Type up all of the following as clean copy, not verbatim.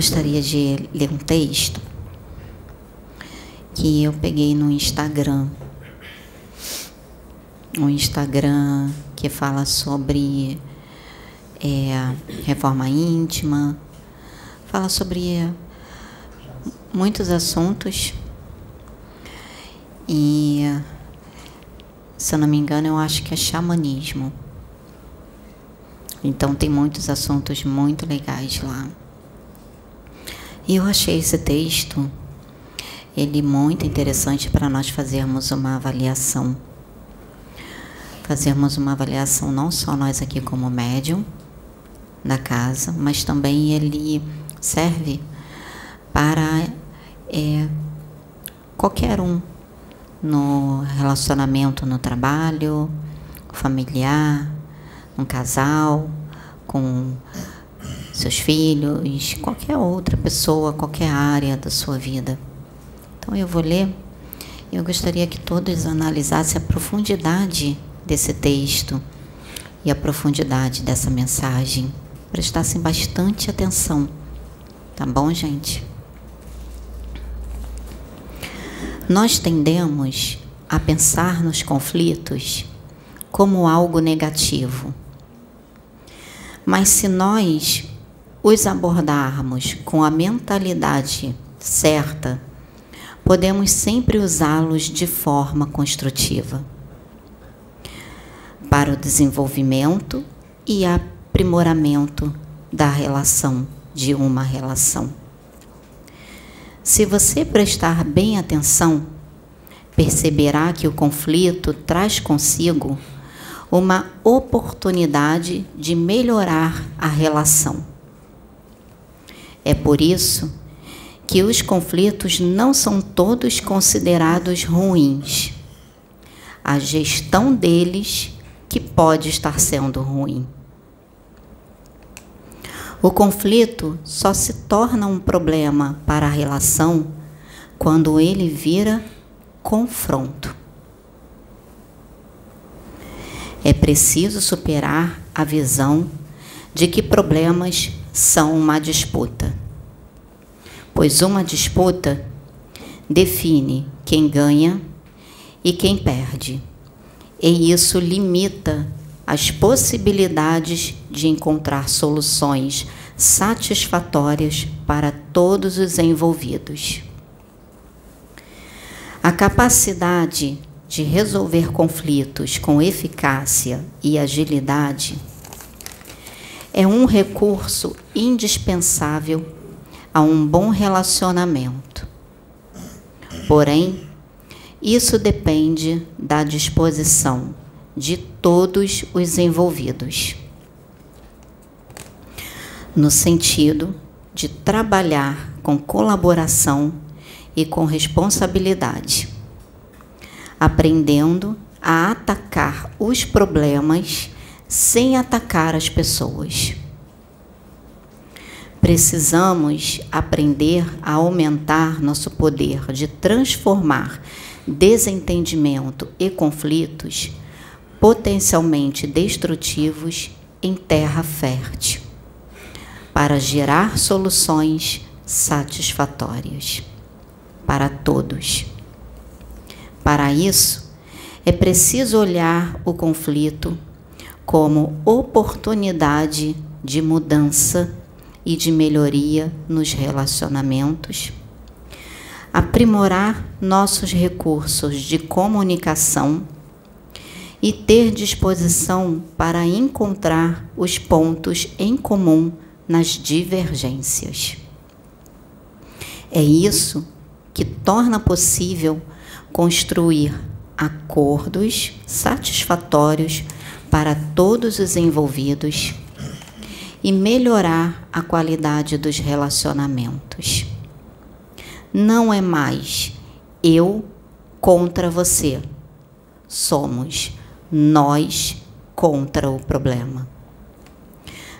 gostaria de ler um texto que eu peguei no Instagram. Um Instagram que fala sobre reforma íntima, fala sobre muitos assuntos e, se eu não me engano, eu acho que é xamanismo. Então tem muitos assuntos muito legais lá. E eu achei esse texto, ele muito interessante para nós fazermos uma avaliação. Fazermos uma avaliação não só nós aqui como médium da casa, mas também ele serve para qualquer um no relacionamento, no trabalho, familiar, um casal, com seus filhos, qualquer outra pessoa, qualquer área da sua vida. Então eu vou ler, eu gostaria que todos analisassem a profundidade desse texto e a profundidade dessa mensagem, prestassem bastante atenção, tá bom, gente? Nós tendemos a pensar nos conflitos como algo negativo. Mas se nós os abordarmos com a mentalidade certa, podemos sempre usá-los de forma construtiva, para o desenvolvimento e aprimoramento da relação, de uma relação. Se você prestar bem atenção, perceberá que o conflito traz consigo uma oportunidade de melhorar a relação. É por isso que os conflitos não são todos considerados ruins. A gestão deles que pode estar sendo ruim. O conflito só se torna um problema para a relação quando ele vira confronto. É preciso superar a visão de que problemas são uma disputa, pois uma disputa define quem ganha e quem perde, e isso limita as possibilidades de encontrar soluções satisfatórias para todos os envolvidos. A capacidade de resolver conflitos com eficácia e agilidade é um recurso indispensável a um bom relacionamento. Porém, isso depende da disposição de todos os envolvidos, no sentido de trabalhar com colaboração e com responsabilidade, aprendendo a atacar os problemas sem atacar as pessoas. Precisamos aprender a aumentar nosso poder de transformar desentendimento e conflitos potencialmente destrutivos em terra fértil, para gerar soluções satisfatórias para todos. Para isso, é preciso olhar o conflito como oportunidade de mudança e de melhoria nos relacionamentos, aprimorar nossos recursos de comunicação e ter disposição para encontrar os pontos em comum nas divergências. É isso que torna possível construir acordos satisfatórios para todos os envolvidos e melhorar a qualidade dos relacionamentos. Não é mais eu contra você, somos nós contra o problema.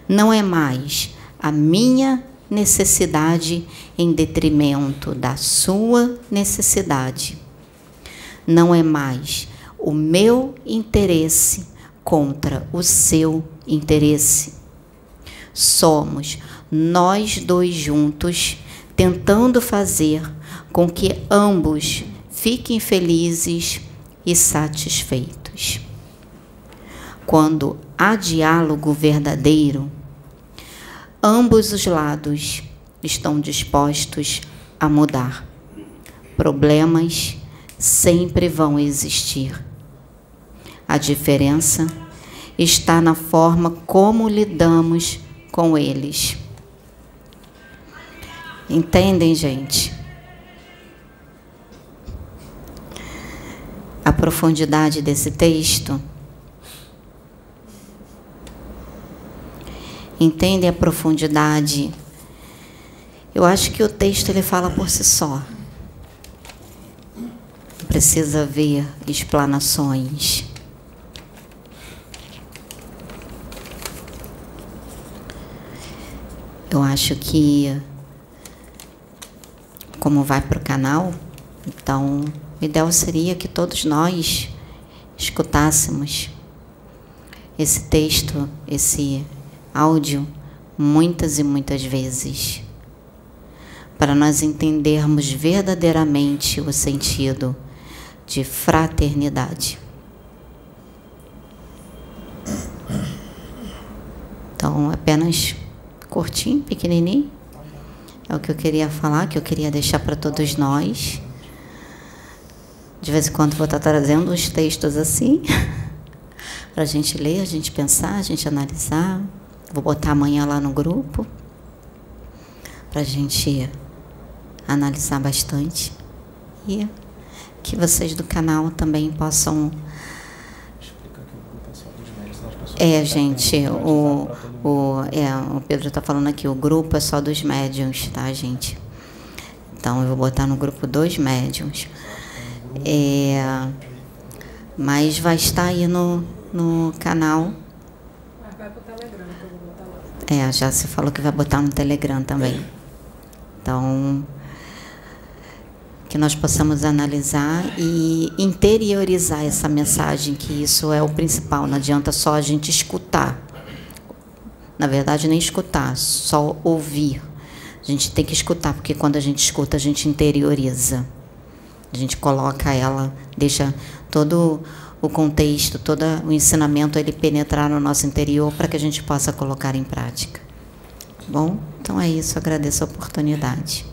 Não é mais a minha necessidade em detrimento da sua necessidade. Não é mais o meu interesse contra o seu interesse. Somos nós dois juntos, tentando fazer com que ambos fiquem felizes e satisfeitos. Quando há diálogo verdadeiro, ambos os lados estão dispostos a mudar. Problemas sempre vão existir. A diferença está na forma como lidamos com eles. Entendem, gente? A profundidade desse texto? Entendem a profundidade? Eu acho que o texto ele fala por si só. Não precisa haver explanações. Eu acho que, como vai para o canal, então o ideal seria que todos nós escutássemos esse texto, esse áudio, muitas e muitas vezes, para nós entendermos verdadeiramente o sentido de fraternidade. Então, apenas curtinho, pequenininho, é o que eu queria falar, que eu queria deixar para todos nós. De vez em quando vou estar trazendo uns textos assim, para a gente ler, a gente pensar, a gente analisar. Vou botar amanhã lá no grupo para a gente analisar bastante e que vocês do canal também possam gente, o Pedro está falando aqui, o grupo é só dos médiuns, tá, gente? Então eu vou botar no grupo dos médiuns, mas vai estar aí no canal. Já se falou que vai botar no Telegram também. Então, que nós possamos analisar e interiorizar essa mensagem, que isso é o principal. Não adianta só a gente escutar. Na verdade, nem escutar, só ouvir. A gente tem que escutar, porque quando a gente escuta, a gente interioriza. A gente coloca ela, deixa todo o contexto, todo o ensinamento, ele penetrar no nosso interior para que a gente possa colocar em prática. Bom, então é isso, agradeço a oportunidade.